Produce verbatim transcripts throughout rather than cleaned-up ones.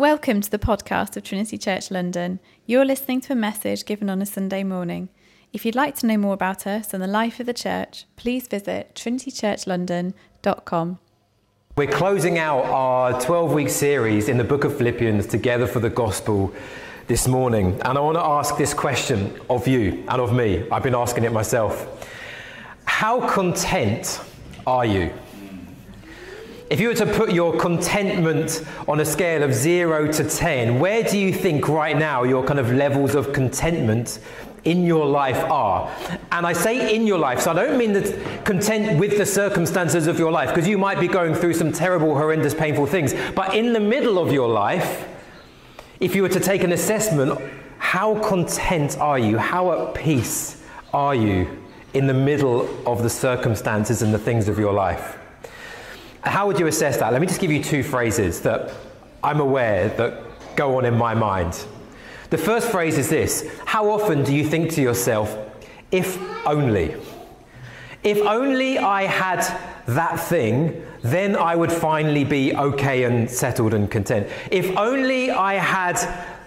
Welcome to the podcast of Trinity Church London. You're listening to a message given on a Sunday morning. If you'd like to know more about us and the life of the church, please visit trinity church london dot com. We're closing out our twelve-week series in the Book of Philippians, Together for the Gospel, this morning. And I want to ask this question of you and of me. I've been asking it myself. How content are you? If you were to put your contentment on a scale of zero to ten, where do you think right now your kind of levels of contentment in your life are? And I say in your life, so I don't mean that content with the circumstances of your life, because you might be going through some terrible, horrendous, painful things. But in the middle of your life, if you were to take an assessment, how content are you? How at peace are you in the middle of the circumstances and the things of your life? How would you assess that? Let me just give you two phrases that I'm aware that go on in my mind. The first phrase is this: how often do you think to yourself, if only? If only I had that thing, then I would finally be okay and settled and content. If only I had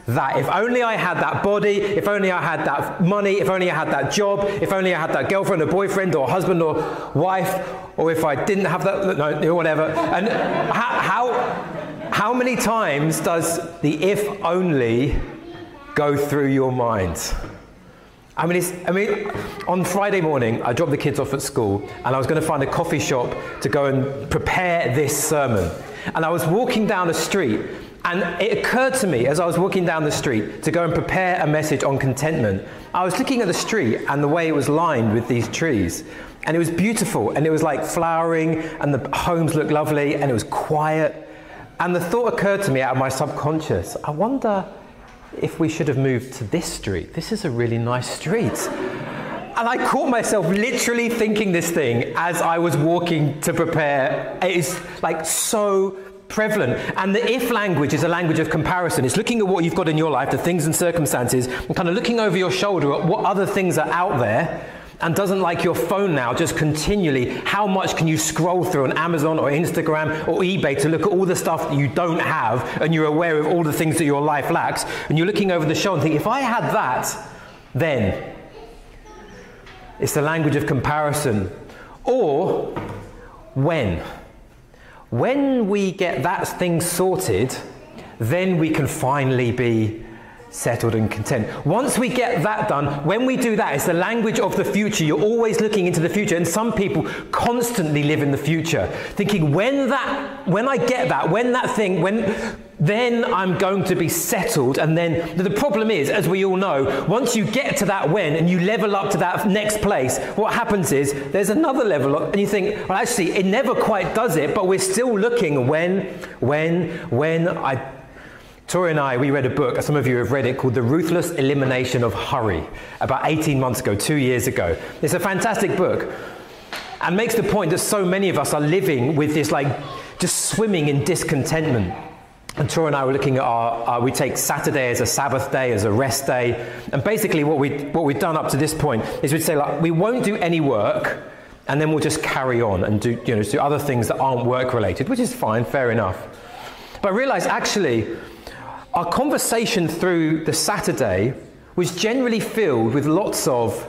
that. If only I had that body. If only I had that money. If only I had that job. If only I had that girlfriend or boyfriend or husband or wife. Or if I didn't have that, no, whatever. And how, how, how many times does the if only go through your mind? I mean, it's, I mean, on Friday morning, I dropped the kids off at school and I was going to find a coffee shop to go and prepare this sermon. And I was walking down a street, and it occurred to me as I was walking down the street to go and prepare a message on contentment. I was looking at the street and the way it was lined with these trees. And it was beautiful, and it was like flowering, and the homes looked lovely, and it was quiet. And the thought occurred to me out of my subconscious, I wonder if we should have moved to this street. This is a really nice street. And I caught myself literally thinking this thing as I was walking to prepare. It is like so prevalent. And the if language is a language of comparison. It's looking at what you've got in your life, the things and circumstances, and kind of looking over your shoulder at what other things are out there. And doesn't like your phone now just continually, how much can you scroll through on Amazon or Instagram or eBay to look at all the stuff that you don't have, and you're aware of all the things that your life lacks, and you're looking over the shoulder and thinking, if I had that, then. It's the language of comparison. Or when. When we get that thing sorted, then we can finally be settled and content. Once we get that done, when we do that, it's the language of the future. You're always looking into the future, and some people constantly live in the future, thinking when that, when I get that, when that thing, when, then I'm going to be settled. And then the problem is, as we all know, once you get to that when and you level up to that next place, what happens is there's another level up, and you think, well, actually, it never quite does it, but we're still looking when, when, when I. Tori and I, we read a book, some of you have read it, called The Ruthless Elimination of Hurry, about eighteen months ago, two years ago. It's a fantastic book, and makes the point that so many of us are living with this, like, just swimming in discontentment. And Tori and I were looking at our, our, we take Saturday as a Sabbath day, as a rest day, and basically what, we, what we've done up to this point is we'd say, like, we won't do any work, and then we'll just carry on and do, you know, do other things that aren't work-related, which is fine, fair enough. But I realised, actually, our conversation through the Saturday was generally filled with lots of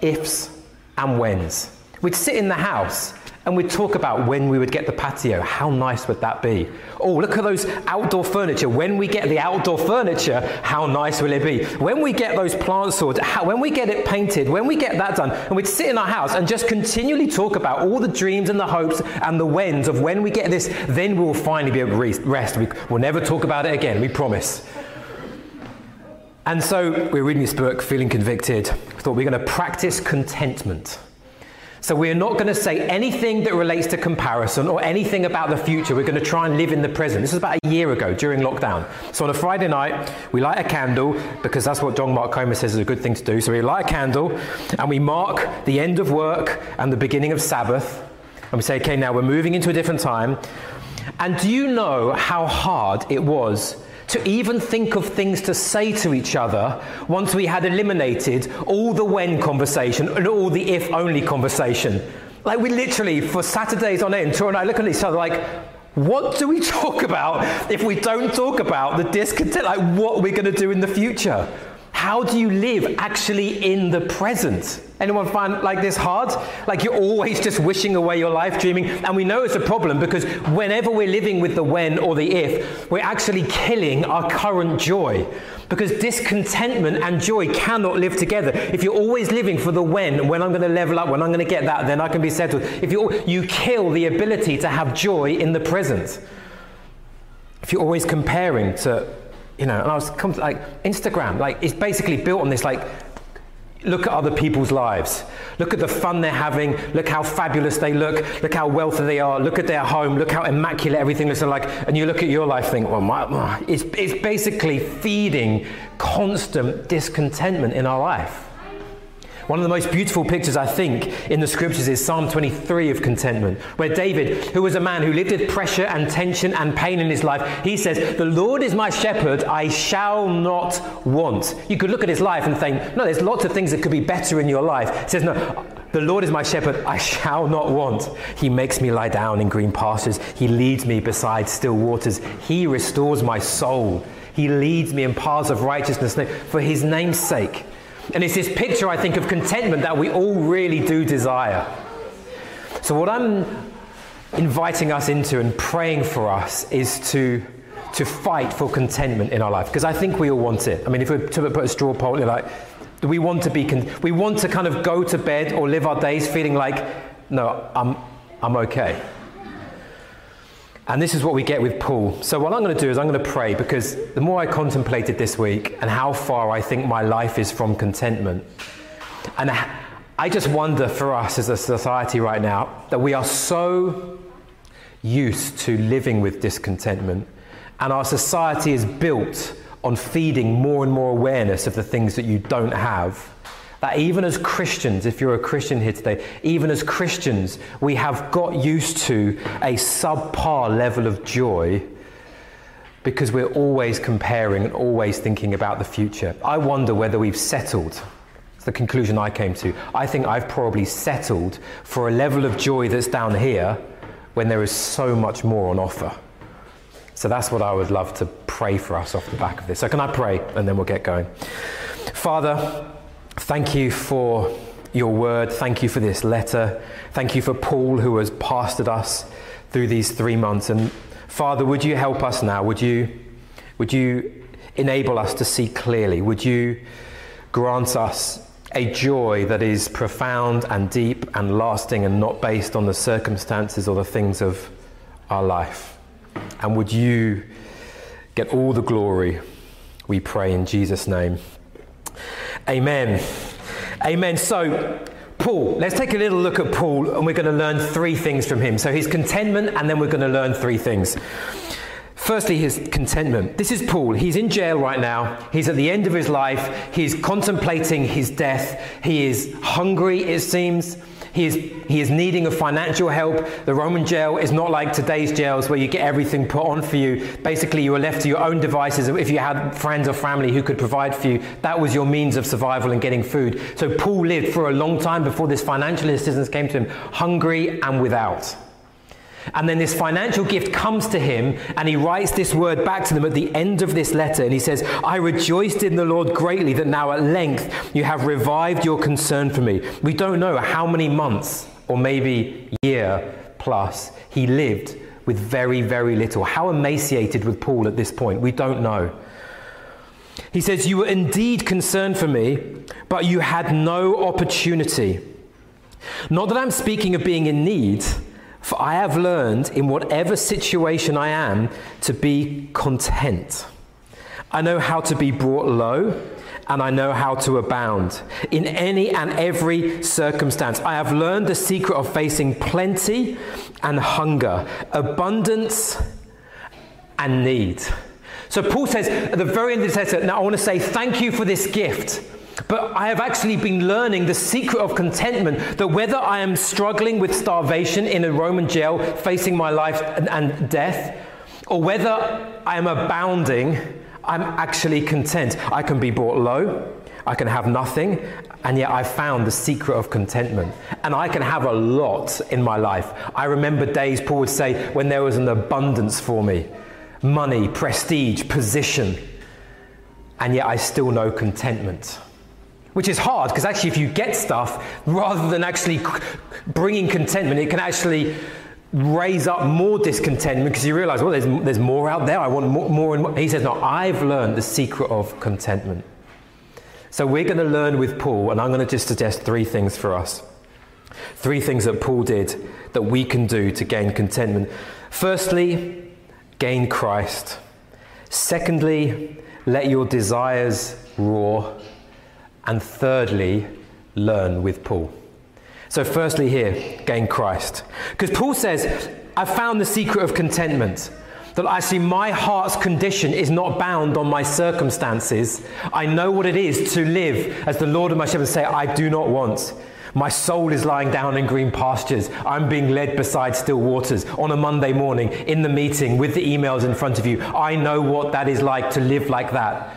ifs and whens. We'd sit in the house and we'd talk about when we would get the patio. How nice would that be? Oh, look at those outdoor furniture. When we get the outdoor furniture, how nice will it be? When we get those plants sorted, how, when we get it painted, when we get that done. And we'd sit in our house and just continually talk about all the dreams and the hopes and the whens of when we get this, then we'll finally be able to rest. We, we'll never talk about it again, we promise. And so we're reading this book, feeling convicted. We thought we're going to practice contentment. So we're not going to say anything that relates to comparison or anything about the future. We're going to try and live in the present. This was about a year ago during lockdown. So on a Friday night, we light a candle, because that's what John Mark Comer says is a good thing to do. So we light a candle and we mark the end of work and the beginning of Sabbath. And we say, okay, now we're moving into a different time. And do you know how hard it was to even think of things to say to each other once we had eliminated all the when conversation and all the if only conversation? Like, we literally, for Saturdays on end, Tor and I look at each other like, What do we talk about if we don't talk about the discontent? Like, what we're going to do in the future? How do you live actually in the present? Anyone find like this hard? Like you're always just wishing away your life, dreaming. And we know it's a problem because whenever we're living with the when or the if, we're actually killing our current joy. Because discontentment and joy cannot live together. If you're always living for the when, when I'm going to level up, when I'm going to get that, then I can be settled. If you you kill the ability to have joy in the present. If you're always comparing to, you know, and I was come to, like Instagram, like it's basically built on this like, look at other people's lives. Look at the fun they're having. Look how fabulous they look. Look how wealthy they are. Look at their home. Look how immaculate everything looks like. And you look at your life, think, well, my, my. It's, it's basically feeding constant discontentment in our life. One of the most beautiful pictures, I think, in the scriptures is Psalm twenty-three of contentment, where David, who was a man who lived with pressure and tension and pain in his life, he says, "The Lord is my shepherd, I shall not want." You could look at his life and think, no, there's lots of things that could be better in your life. He says, no, the Lord is my shepherd, I shall not want. He makes me lie down in green pastures. He leads me beside still waters. He restores my soul. He leads me in paths of righteousness for his name's sake. And it's this picture, I think, of contentment that we all really do desire. So what I'm inviting us into and praying for us is to, to fight for contentment in our life. Because I think we all want it. I mean, if we put a straw poll, you're like, do we want to be, con- we want to kind of go to bed or live our days feeling like, no, I'm, I'm okay. And this is what we get with Paul. So what I'm going to do is I'm going to pray, because the more I contemplated this week and how far I think my life is from contentment, and I just wonder for us as a society right now that we are so used to living with discontentment, and our society is built on feeding more and more awareness of the things that you don't have. That even as Christians, if you're a Christian here today, even as Christians, we have got used to a subpar level of joy because we're always comparing and always thinking about the future. I wonder whether we've settled. It's the conclusion I came to. I think I've probably settled for a level of joy that's down here when there is so much more on offer. So that's what I would love to pray for us off the back of this. So can I pray and then we'll get going? Father, thank you for your word. Thank you for this letter. Thank you for Paul, who has pastored us through these three months. And Father, would you help us now? Would you, would you enable us to see clearly? Would you grant us a joy that is profound and deep and lasting and not based on the circumstances or the things of our life? And would you get all the glory, we pray in Jesus' name. Amen. Amen. So, Paul, let's take a little look at Paul, and we're going to learn three things from him. So his contentment, and then we're going to learn three things. Firstly, his contentment. This is Paul. He's in jail right now. He's at the end of his life. He's contemplating his death. He is hungry, it seems. He is, he is needing of financial help. The Roman jail is not like today's jails where you get everything put on for you. Basically, you were left to your own devices. If you had friends or family who could provide for you, that was your means of survival and getting food. So Paul lived for a long time before this financial assistance came to him, hungry and without. And then this financial gift comes to him, and he writes this word back to them at the end of this letter. And he says, "I rejoiced in the Lord greatly that now at length you have revived your concern for me." We don't know how many months or maybe year plus he lived with very, very little. How emaciated was Paul at this point? We don't know. He says, "You were indeed concerned for me, but you had no opportunity. Not that I'm speaking of being in need, for I have learned in whatever situation I am to be content. I know how to be brought low, and I know how to abound in any and every circumstance. I have learned the secret of facing plenty and hunger, abundance and need." So Paul says at the very end of the letter, now I want to say thank you for this gift. But I have actually been learning the secret of contentment, that whether I am struggling with starvation in a Roman jail, facing my life and, and death, or whether I am abounding, I'm actually content. I can be brought low, I can have nothing, and yet I found the secret of contentment. And I can have a lot in my life. I remember days, Paul would say, when there was an abundance for me. Money, prestige, position. And yet I still know contentment. Which is hard, because actually if you get stuff, rather than actually bringing contentment, it can actually raise up more discontentment, because you realize, well, there's, there's more out there. I want more, more and more. He says, no, I've learned the secret of contentment. So we're going to learn with Paul, and I'm going to just suggest three things for us. Three things that Paul did that we can do to gain contentment. Firstly, gain Christ. Secondly, let your desires roar. And thirdly, learn with Paul. So firstly here, gain Christ. Because Paul says, I found the secret of contentment. That actually my heart's condition is not bound on my circumstances. I know what it is to live as the Lord of my shepherd and say, I do not want. My soul is lying down in green pastures. I'm being led beside still waters on a Monday morning in the meeting with the emails in front of you. I know what that is like to live like that.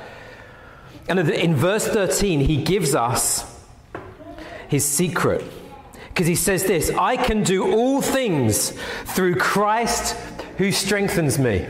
And in verse thirteen, he gives us his secret. Because he says this, I can do all things through Christ who strengthens me.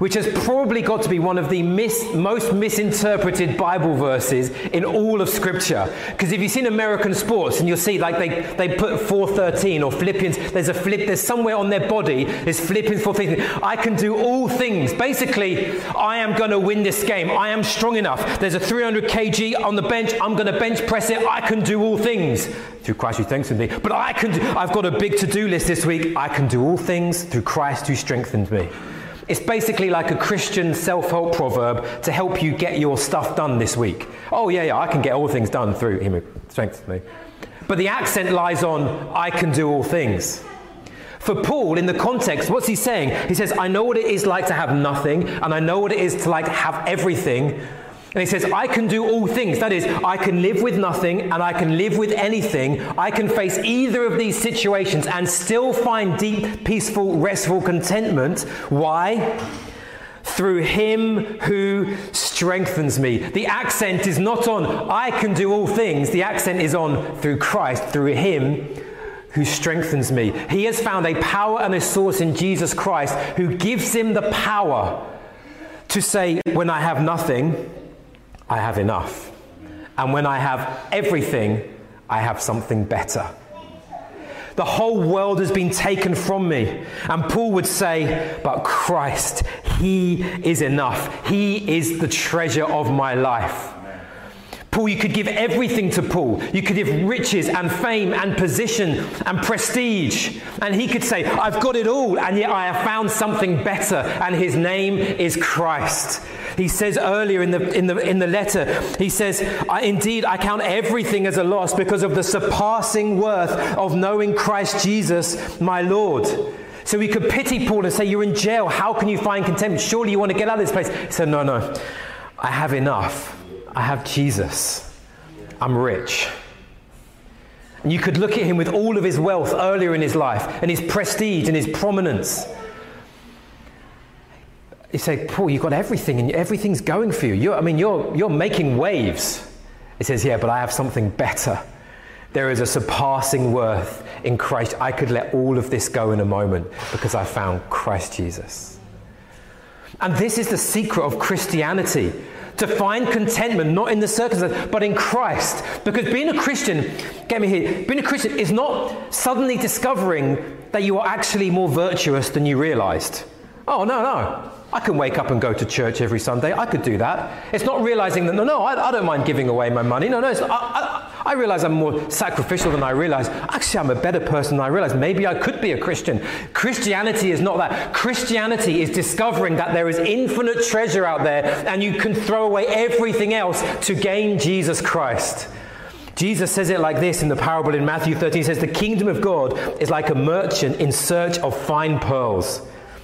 Which has probably got to be one of the mis- most misinterpreted Bible verses in all of Scripture. Because if you've seen American sports, and you'll see like they, they put four thirteen or Philippians, there's a flip, there's somewhere on their body, there's Philippians four thirteen. I can do all things. Basically, I am going to win this game. I am strong enough. There's a three hundred kilograms on the bench. I'm going to bench press it. I can do all things through Christ who strengthens me. But I can do, I've got a big to-do list this week. I can do all things through Christ who strengthens me. It's basically like a Christian self-help proverb to help you get your stuff done this week. Oh, yeah, yeah, I can get all things done through him who strengthens me. But the accent lies on, I can do all things. For Paul, in the context, what's he saying? He says, I know what it is like to have nothing, and I know what it is to like have everything. And he says, I can do all things. That is, I can live with nothing, and I can live with anything. I can face either of these situations and still find deep, peaceful, restful contentment. Why? Through him who strengthens me. The accent is not on, I can do all things. The accent is on, through Christ, through him who strengthens me. He has found a power and a source in Jesus Christ who gives him the power to say, when I have nothing, I have enough. And when I have everything, I have something better. The whole world has been taken from me. And Paul would say, but Christ, he is enough. He is the treasure of my life. Paul, you could give everything to Paul. You could give riches and fame and position and prestige. And he could say, I've got it all, and yet I have found something better, and his name is Christ. He says earlier in the in the, in the letter, he says, I, indeed, I count everything as a loss because of the surpassing worth of knowing Christ Jesus, my Lord. So we could pity Paul and say, you're in jail. How can you find contentment? Surely you want to get out of this place. He said, no, no, I have enough. I have Jesus. I'm rich. And you could look at him with all of his wealth earlier in his life and his prestige and his prominence. You say, Paul, you've got everything and everything's going for you. You're, I mean, you're, you're making waves. He says, yeah, but I have something better. There is a surpassing worth in Christ. I could let all of this go in a moment because I found Christ Jesus. And this is the secret of Christianity. To find contentment, not in the circumstances, but in Christ. Because being a Christian, get me here, being a Christian is not suddenly discovering that you are actually more virtuous than you realized. Oh, no, no. I can wake up and go to church every Sunday. I could do that. It's not realizing that, no, no, I, I don't mind giving away my money. No, no, it's, I, I, I realize I'm more sacrificial than I realize. Actually, I'm a better person than I realize. Maybe I could be a Christian. Christianity is not that. Christianity is discovering that there is infinite treasure out there and you can throw away everything else to gain Jesus Christ. Jesus says it like this in the parable in Matthew thirteen. He says, the kingdom of God is like a merchant in search of fine pearls.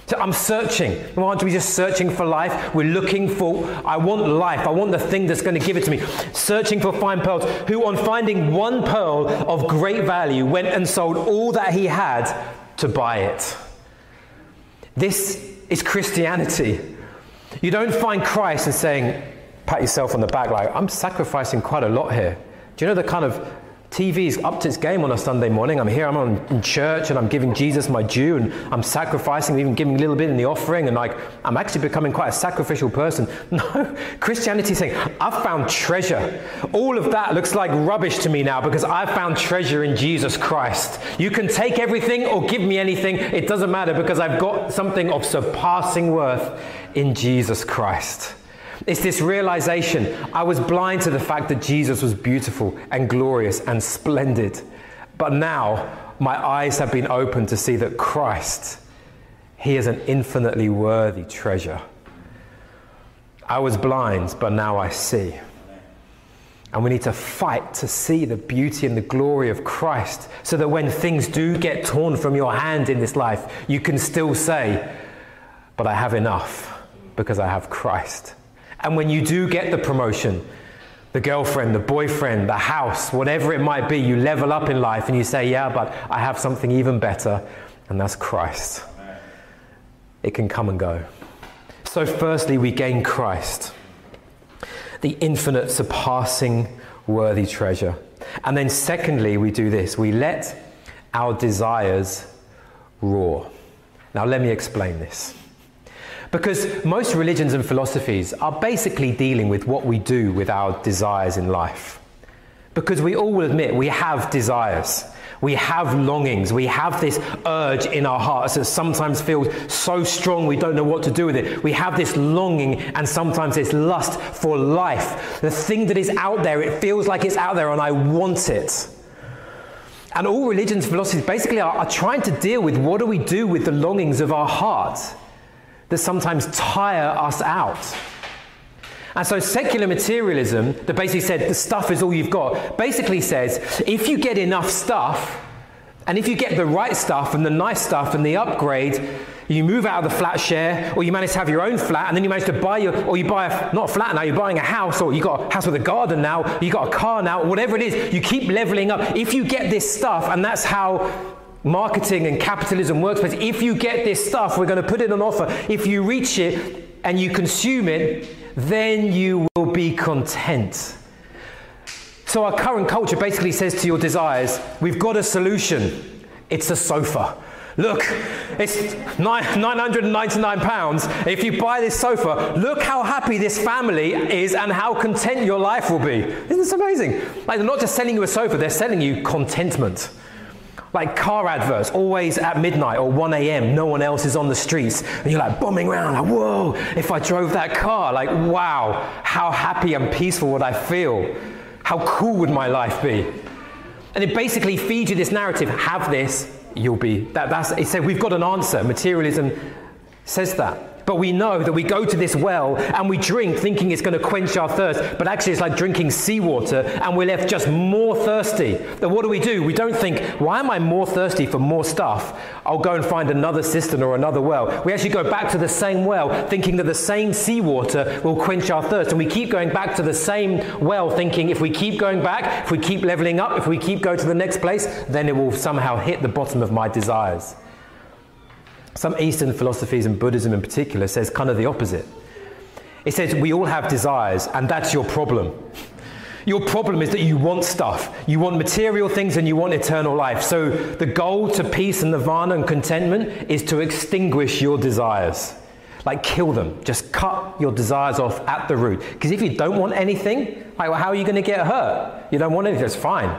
So I'm searching. We aren't we just searching for life? We're looking for, I want life. I want the thing that's going to give it to me. Searching for fine pearls, who on finding one pearl of great value went and sold all that he had to buy it. This is Christianity. You don't find Christ and saying, pat yourself on the back, like, I'm sacrificing quite a lot here. Do you know the kind of T V's upped its game on a Sunday morning? I'm here, I'm on, in church, and I'm giving Jesus my due, and I'm sacrificing, even giving a little bit in the offering, and like, I'm actually becoming quite a sacrificial person. No, Christianity is saying, I've found treasure. All of that looks like rubbish to me now because I've found treasure in Jesus Christ. You can take everything or give me anything. It doesn't matter because I've got something of surpassing worth in Jesus Christ. It's this realization, I was blind to the fact that Jesus was beautiful and glorious and splendid. But now my eyes have been opened to see that Christ, he is an infinitely worthy treasure. I was blind, but now I see. And we need to fight to see the beauty and the glory of Christ so that when things do get torn from your hand in this life, you can still say, but I have enough because I have Christ. And when you do get the promotion, the girlfriend, the boyfriend, the house, whatever it might be, you level up in life and you say, yeah, but I have something even better, and that's Christ. Amen. It can come and go. So firstly, we gain Christ, the infinite, surpassing, worthy treasure. And then secondly, we do this. We let our desires roar. Now, let me explain this. Because most religions and philosophies are basically dealing with what we do with our desires in life. Because we all will admit we have desires, we have longings, we have this urge in our hearts that sometimes feels so strong we don't know what to do with it. We have this longing and sometimes this lust for life. The thing that is out there, it feels like it's out there and I want it. And all religions and philosophies basically are, are trying to deal with what do we do with the longings of our hearts that sometimes tire us out. And so secular materialism, that basically said the stuff is all you've got, basically says if you get enough stuff, and if you get the right stuff and the nice stuff and the upgrade, you move out of the flat share, or you manage to have your own flat, and then you manage to buy your, or you buy a, not a flat now, you're buying a house, or you got a house with a garden now, you got a car now, whatever it is, you keep leveling up. If you get this stuff, and that's how marketing and capitalism works, but if you get this stuff, we're going to put it on offer. If you reach it and you consume it, then you will be content. So our current culture basically says to your desires, we've got a solution. It's a sofa. Look, it's nine hundred ninety-nine pounds. If you buy this sofa, look how happy this family is and how content your life will be. Isn't this amazing? Like, they're not just selling you a sofa, they're selling you contentment. Like car adverts, always at midnight or one a.m., no one else is on the streets. And you're like bombing around, like, whoa, if I drove that car, like, wow, how happy and peaceful would I feel? How cool would my life be? And it basically feeds you this narrative, have this, you'll be, that, that's, it said, we've got an answer. Materialism says that. But we know that we go to this well and we drink thinking it's going to quench our thirst, but actually it's like drinking seawater and we're left just more thirsty. Then what do we do? We don't think, why am I more thirsty for more stuff? I'll go and find another cistern or another well. We actually go back to the same well thinking that the same seawater will quench our thirst, and we keep going back to the same well thinking if we keep going back, if we keep leveling up, if we keep going to the next place, then it will somehow hit the bottom of my desires. Some Eastern philosophies, and Buddhism in particular, says kind of the opposite. It says we all have desires, and that's your problem. Your problem is that you want stuff. You want material things and you want eternal life. So the goal to peace and nirvana and contentment is to extinguish your desires. Like, kill them. Just cut your desires off at the root. Because if you don't want anything, like, well, how are you going to get hurt? You don't want anything, it's fine.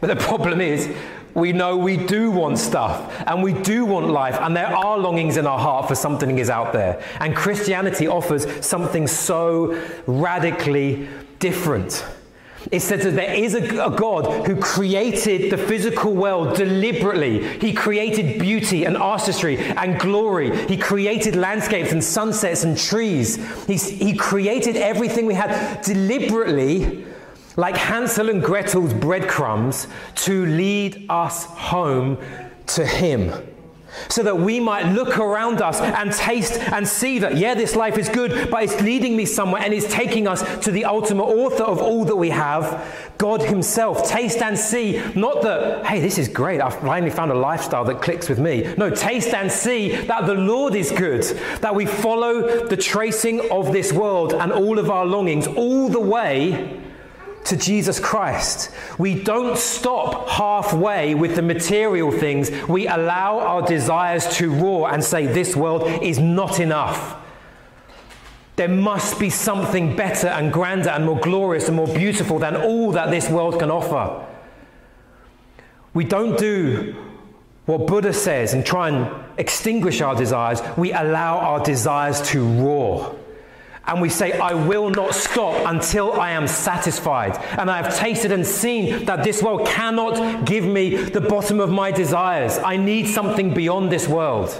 But the problem is, we know we do want stuff and we do want life, and there are longings in our heart for something is out there. And Christianity offers something so radically different. It says that there is a, a God who created the physical world deliberately. He created beauty and artistry and glory. He created landscapes and sunsets and trees. He's, he created everything we had deliberately, like Hansel and Gretel's breadcrumbs, to lead us home to him. so that we might look around us and taste and see that, yeah, this life is good, but it's leading me somewhere and it's taking us to the ultimate author of all that we have, God himself. Taste and see, not that, hey, this is great, I've finally found a lifestyle that clicks with me. No, taste and see that the Lord is good, that we follow the tracing of this world and all of our longings all the way to Jesus Christ. We don't stop halfway with the material things. We allow our desires to roar and say, this world is not enough. There must be something better and grander and more glorious and more beautiful than all that this world can offer. We don't do what Buddha says and try and extinguish our desires. We allow our desires to roar. And we say, I will not stop until I am satisfied. And I have tasted and seen that this world cannot give me the bottom of my desires. I need something beyond this world.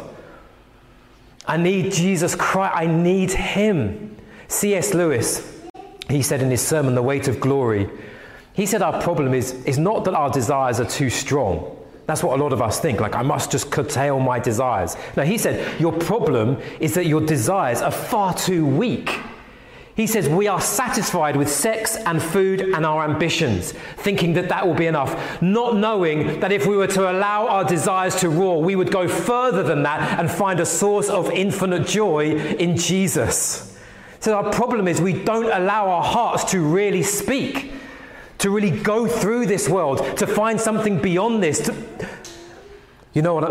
I need Jesus Christ. I need him. C S Lewis, he said in his sermon, The Weight of Glory, he said our problem is, is not that our desires are too strong. That's what a lot of us think, like I must just curtail my desires. Now he said, your problem is that your desires are far too weak. He says, we are satisfied with sex and food and our ambitions, thinking that that will be enough, not knowing that if we were to allow our desires to roar, we would go further than that and find a source of infinite joy in Jesus. So our problem is we don't allow our hearts to really speak, to really go through this world, to find something beyond this. To, you know what?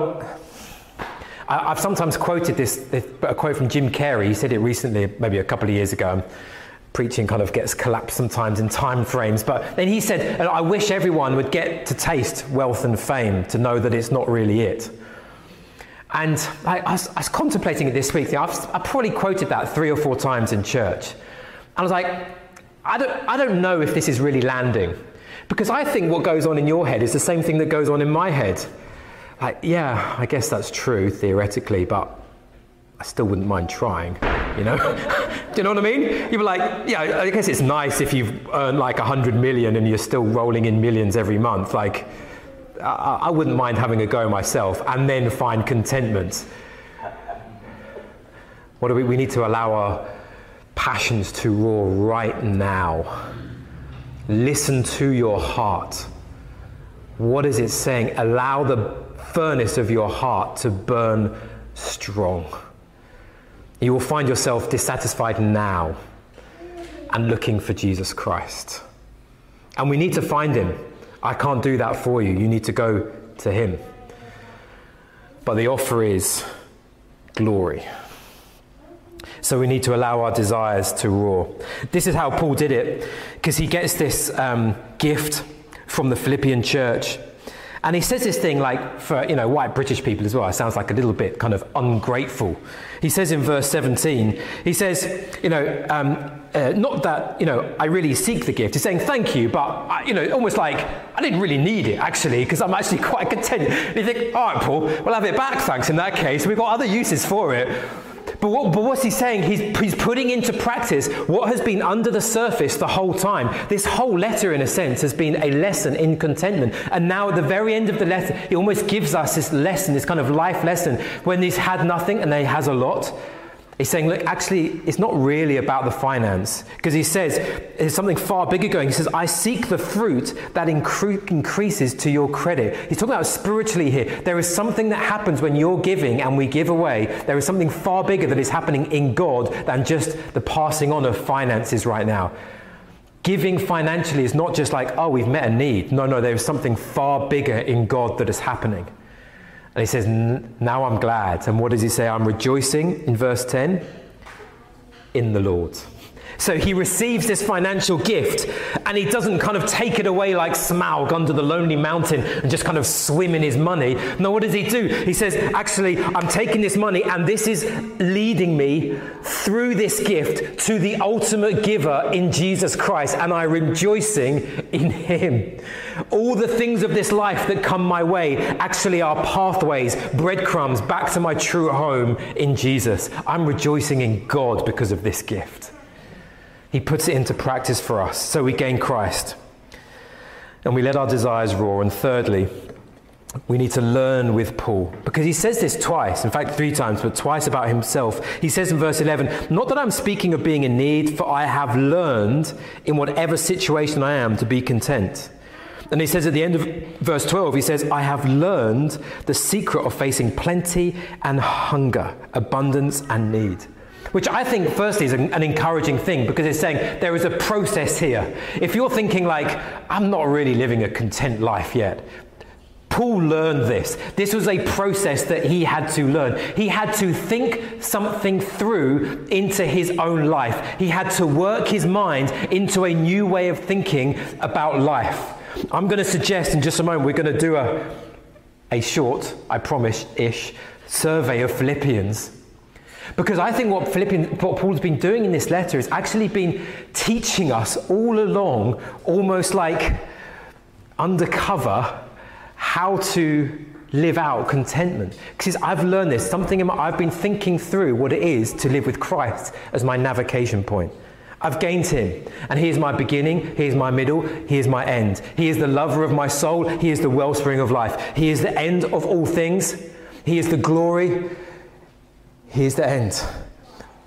I, I, I've sometimes quoted this, this, a quote from Jim Carrey. He said it recently, maybe a couple of years ago. Preaching kind of gets collapsed sometimes in time frames. But then he said, I wish everyone would get to taste wealth and fame to know that it's not really it. And I, I, was, I was contemplating it this week. I've, I probably quoted that three or four times in church. I was like, I don't, I don't know if this is really landing, because I think what goes on in your head is the same thing that goes on in my head. Like, yeah, I guess that's true theoretically, but I still wouldn't mind trying, you know? Do you know what I mean? You'd be like, yeah, I guess it's nice if you've earned like a hundred million and you're still rolling in millions every month. Like, I, I wouldn't mind having a go myself and then find contentment. What do we, we need to allow our passions to roar right now. Listen to your heart. What is it saying? Allow the furnace of your heart to burn strong. You will find yourself dissatisfied now and looking for Jesus Christ. And we need to find him. I can't do that for you. You need to go to him. But the offer is glory. So we need to allow our desires to roar. This is how Paul did it, because he gets this um, gift from the Philippian church. And he says this thing, like, for, you know, white British people as well, it sounds like a little bit kind of ungrateful. He says in verse seventeen, he says, you know, um, uh, not that, you know, I really seek the gift. He's saying, thank you, but, I, you know, almost like, I didn't really need it, actually, because I'm actually quite content. And you think, all right, Paul, we'll have it back, thanks, in that case. We've got other uses for it. But, what, but what's he saying? He's, he's putting into practice what has been under the surface the whole time. This whole letter, in a sense, has been a lesson in contentment. And now at the very end of the letter, he almost gives us this lesson, this kind of life lesson. When he's had nothing and then he has a lot, he's saying, look, actually, it's not really about the finance. Because he says, there's something far bigger going. He says, I seek the fruit that incre- increases to your credit. He's talking about spiritually here. There is something that happens when you're giving and we give away. There is something far bigger that is happening in God than just the passing on of finances right now. Giving financially is not just like, oh, we've met a need. No, no, there is something far bigger in God that is happening. And he says, now I'm glad. And what does he say? I'm rejoicing, in verse ten, in the Lord. So he receives this financial gift and he doesn't kind of take it away like Smaug under the Lonely Mountain and just kind of swim in his money. No, what does he do? He says, actually, I'm taking this money and this is leading me through this gift to the ultimate giver in Jesus Christ, and I'm rejoicing in him. All the things of this life that come my way actually are pathways, breadcrumbs back to my true home in Jesus. I'm rejoicing in God because of this gift. He puts it into practice for us, so we gain Christ and we let our desires roar. And thirdly, we need to learn with Paul, because he says this twice, in fact three times, but twice about himself. He says in verse eleven, "Not that I'm speaking of being in need, for I have learned in whatever situation I am to be content." And he says at the end of verse twelve, he says, "I have learned the secret of facing plenty and hunger, abundance and need." Which I think firstly is an encouraging thing, because it's saying there is a process here. If you're thinking like, I'm not really living a content life yet, Paul learned this. This was a process that he had to learn. He had to think something through into his own life. He had to work his mind into a new way of thinking about life. I'm going to suggest in just a moment we're going to do a, a short, I promise-ish, survey of Philippians. Because I think what, Philippians, what Paul's been doing in this letter is actually been teaching us all along, almost like undercover, how to live out contentment. Because I've learned this, something in my, I've been thinking through what it is to live with Christ as my navigation point. I've gained him, and he is my beginning, he is my middle, he is my end. He is the lover of my soul, he is the wellspring of life. He is the end of all things, he is the glory, he is the end.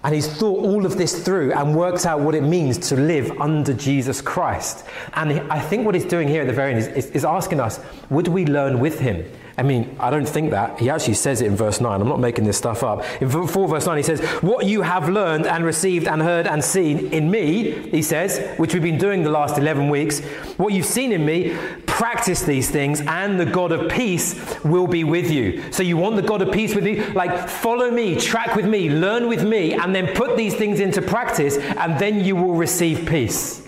And he's thought all of this through and worked out what it means to live under Jesus Christ. And I think what he's doing here at the very end is, is, is asking us, would we learn with him? I mean, I don't think that. He actually says it in verse nine. I'm not making this stuff up. In four verse nine, he says, "What you have learned and received and heard and seen in me," he says, which we've been doing the last eleven weeks, "what you've seen in me, practice these things, and the God of peace will be with you." So you want the God of peace with you? Like, follow me, track with me, learn with me, and then put these things into practice, and then you will receive peace.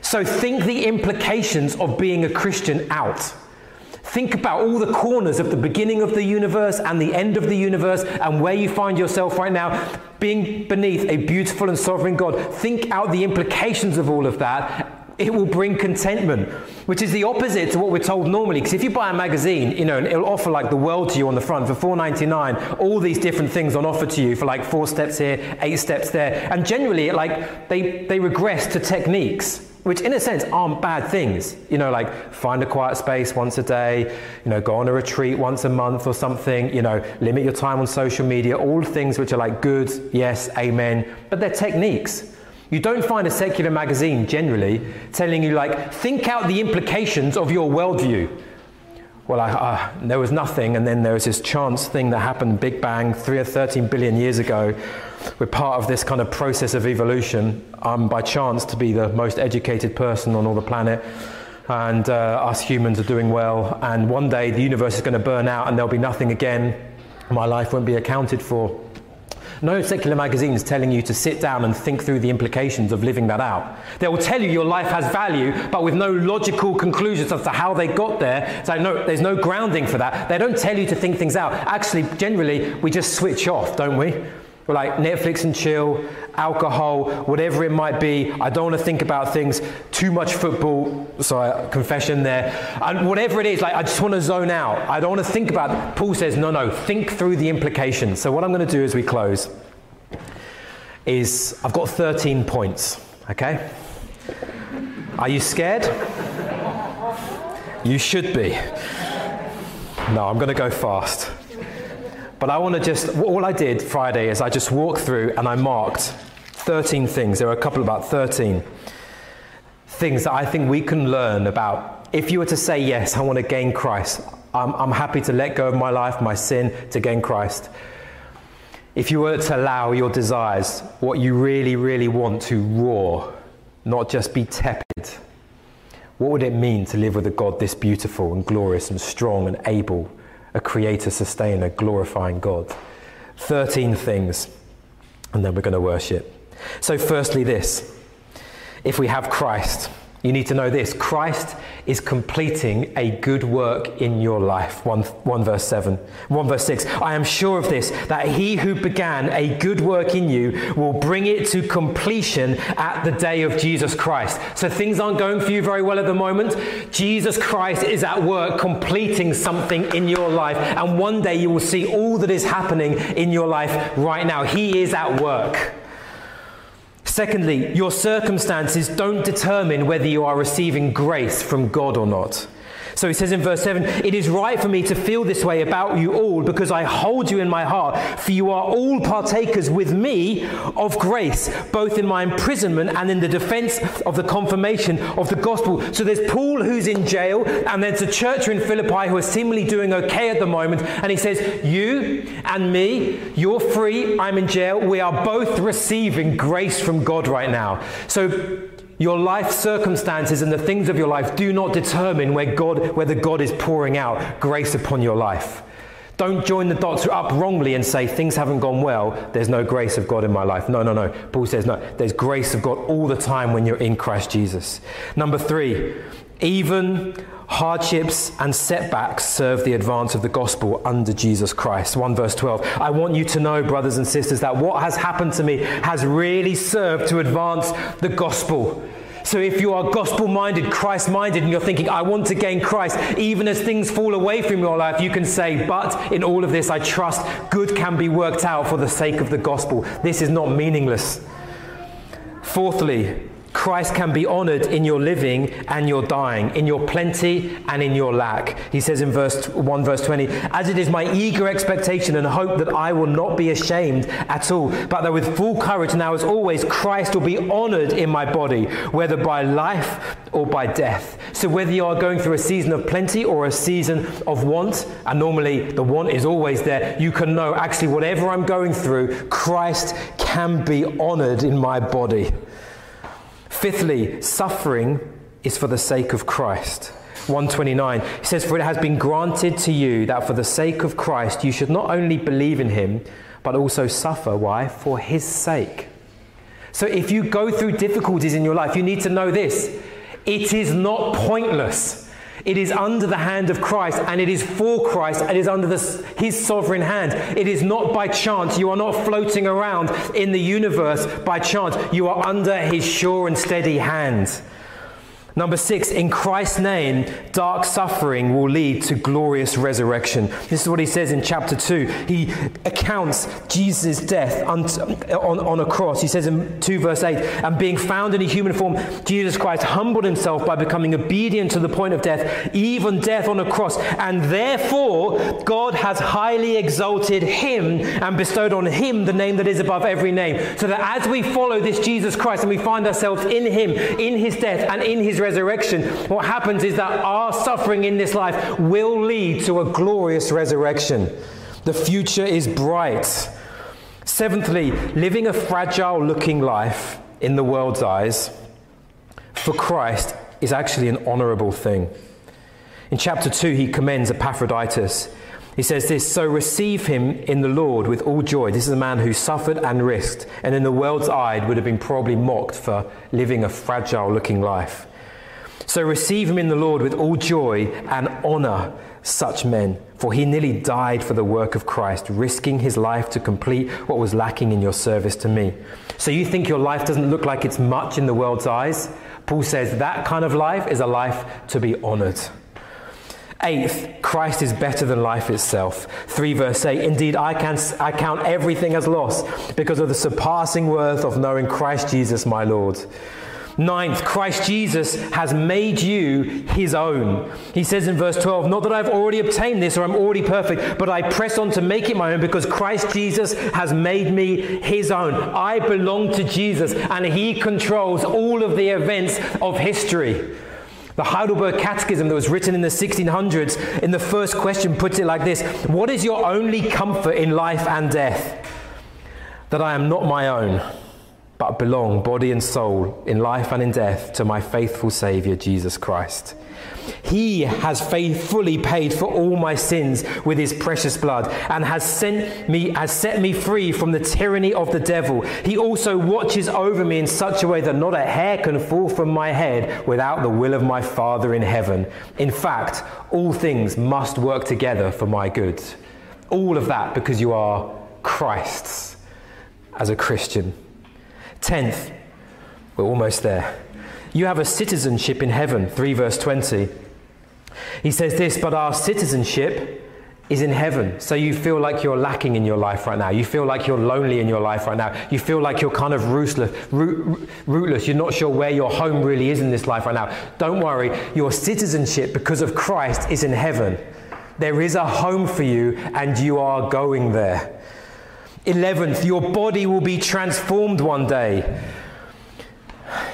So think the implications of being a Christian out. Think about all the corners of the beginning of the universe and the end of the universe and where you find yourself right now, being beneath a beautiful and sovereign God. Think out the implications of all of that. It will bring contentment, which is the opposite to what we're told normally. Because if you buy a magazine, you know, and it'll offer like the world to you on the front for four ninety-nine, all these different things on offer to you for like four steps here, eight steps there. And generally, like they, they regress to techniques, which in a sense aren't bad things. You know, like find a quiet space once a day, you know, go on a retreat once a month or something, you know, limit your time on social media, all things which are like good, yes, amen, but they're techniques. You don't find a secular magazine generally telling you like, think out the implications of your worldview. Well, I, uh, there was nothing, and then there was this chance thing that happened, Big Bang, three or thirteen billion years ago. We're part of this kind of process of evolution. I'm by chance to be the most educated person on all the planet, and uh, us humans are doing well, and one day the universe is going to burn out and there'll be nothing again. My life won't be accounted for. No secular magazine is telling you to sit down and think through the implications of living that out. They will tell you your life has value, but with no logical conclusions as to how they got there. So no, there's no grounding for that. They don't tell you to think things out. Actually, generally, we just switch off, don't we? We're like Netflix and chill, alcohol, whatever it might be. I don't want to think about things. Too much football, sorry, confession there. And whatever it is, like I just want to zone out. I don't want to think about it. Paul says, no, no, think through the implications. So what I'm going to do as we close is I've got thirteen points, okay? Are you scared? You should be. No, I'm going to go fast. But I want to just, all I did Friday is I just walked through and I marked thirteen things. There were a couple, about thirteen things that I think we can learn about. If you were to say, yes, I want to gain Christ, I'm, I'm happy to let go of my life, my sin, to gain Christ. If you were to allow your desires, what you really, really want to roar, not just be tepid, what would it mean to live with a God this beautiful and glorious and strong and able, a creator, sustainer, glorifying God? thirteen things, and then we're going to worship. So firstly this, if we have Christ, you need to know this, Christ is completing a good work in your life. one, one verse seven, one verse six, I am sure of this, that he who began a good work in you will bring it to completion at the day of Jesus Christ. So things aren't going for you very well at the moment. Jesus Christ is at work completing something in your life, and one day you will see all that is happening in your life right now. He is at work. Secondly, your circumstances don't determine whether you are receiving grace from God or not. So he says in verse seven, "It is right for me to feel this way about you all because I hold you in my heart, for you are all partakers with me of grace, both in my imprisonment and in the defense of the confirmation of the gospel." So there's Paul who's in jail, and there's a church in Philippi who are seemingly doing okay at the moment, and he says, you and me, you're free, I'm in jail, we are both receiving grace from God right now. So your life circumstances and the things of your life do not determine where God, whether God is pouring out grace upon your life. Don't join the dots up wrongly and say, things haven't gone well, there's no grace of God in my life. No, no, no. Paul says, no, there's grace of God all the time when you're in Christ Jesus. Number three, even hardships and setbacks serve the advance of the gospel under Jesus Christ. one verse twelve, I want you to know, brothers and sisters, that what has happened to me has really served to advance the gospel. So if you are gospel-minded, Christ-minded, and you're thinking, I want to gain Christ, even as things fall away from your life, you can say, but in all of this, I trust good can be worked out for the sake of the gospel. This is not meaningless. Fourthly, Christ can be honoured in your living and your dying, in your plenty and in your lack. He says in verse one, verse twenty, as it is my eager expectation and hope that I will not be ashamed at all, but that with full courage now as always, Christ will be honoured in my body, whether by life or by death. So whether you are going through a season of plenty or a season of want, and normally the want is always there, you can know actually whatever I'm going through, Christ can be honoured in my body. Fifthly, suffering is for the sake of Christ. one twenty-nine, he says, for it has been granted to you that for the sake of Christ you should not only believe in him, but also suffer. Why? For his sake. So if you go through difficulties in your life, you need to know this. It is not pointless. It is under the hand of Christ, and it is for Christ, and it is under the, his sovereign hand. It is not by chance. You are not floating around in the universe by chance. You are under his sure and steady hand. Number six, in Christ's name, dark suffering will lead to glorious resurrection. This is what he says in chapter two. He accounts Jesus' death on, on, on a cross. He says in two verse eight, and being found in a human form, Jesus Christ humbled himself by becoming obedient to the point of death, even death on a cross. And therefore, God has highly exalted him and bestowed on him the name that is above every name. So that as we follow this Jesus Christ and we find ourselves in him, in his death and in his resurrection, resurrection, what happens is that our suffering in this life will lead to a glorious resurrection. The future is bright. Seventhly, living a fragile looking life in the world's eyes for Christ is actually an honorable thing. In chapter two, he commends Epaphroditus. He says this, so receive him in the Lord with all joy. This is a man who suffered and risked, and in the world's eye would have been probably mocked for living a fragile looking life. So receive him in the Lord with all joy and honor such men, for he nearly died for the work of Christ, risking his life to complete what was lacking in your service to me. So you think your life doesn't look like it's much in the world's eyes? Paul says that kind of life is a life to be honored. Eighth, Christ is better than life itself. three verse eight, indeed I can I count everything as loss because of the surpassing worth of knowing Christ Jesus my Lord. Ninth, Christ Jesus has made you his own. He says in verse twelve, not that I've already obtained this or I'm already perfect, but I press on to make it my own because Christ Jesus has made me his own. I belong to Jesus and he controls all of the events of history. The Heidelberg Catechism that was written in the sixteen hundreds in the first question puts it like this. What is your only comfort in life and death? That I am not my own, but belong, body and soul, in life and in death, to my faithful Saviour, Jesus Christ. He has faithfully paid for all my sins with his precious blood and has sent me, has set me free from the tyranny of the devil. He also watches over me in such a way that not a hair can fall from my head without the will of my Father in heaven. In fact, all things must work together for my good. All of that because you are Christ's as a Christian. Tenth, we're almost there. You have a citizenship in heaven, three verse twenty. He says this, but our citizenship is in heaven. So you feel like you're lacking in your life right now. You feel like you're lonely in your life right now. You feel like you're kind of rootless. Root, rootless. You're not sure where your home really is in this life right now. Don't worry. Your citizenship, because of Christ, is in heaven. There is a home for you, and you are going there. eleventh, your body will be transformed one day.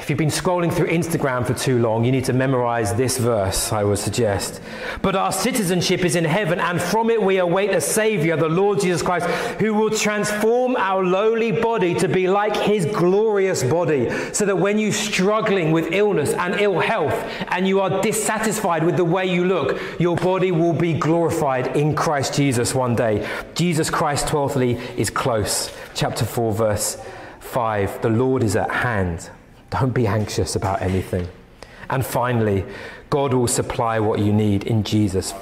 If you've been scrolling through Instagram for too long, you need to memorize this verse, I would suggest. But our citizenship is in heaven, and from it we await a Savior, the Lord Jesus Christ, who will transform our lowly body to be like his glorious body, so that when you're struggling with illness and ill health, and you are dissatisfied with the way you look, your body will be glorified in Christ Jesus one day. Jesus Christ, twelfthly, is close. Chapter four, verse five, the Lord is at hand. Don't be anxious about anything. And finally, God will supply what you need in Jesus.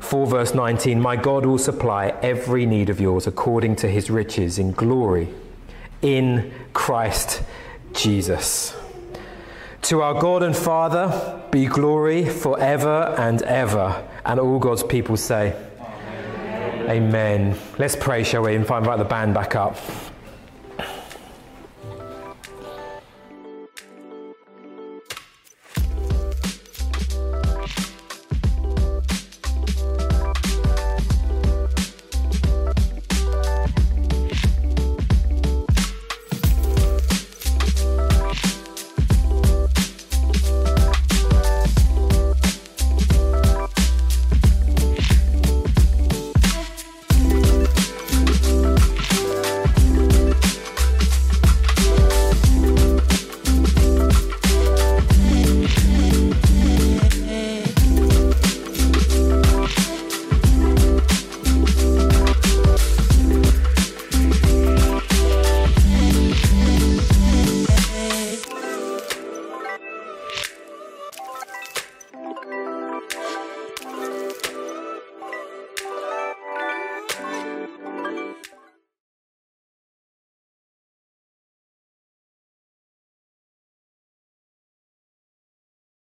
four verse nineteen, my God will supply every need of yours according to his riches in glory in Christ Jesus. To our God and Father be glory forever and ever. And all God's people say, amen. Amen. Let's pray, shall we? And invite the band back up.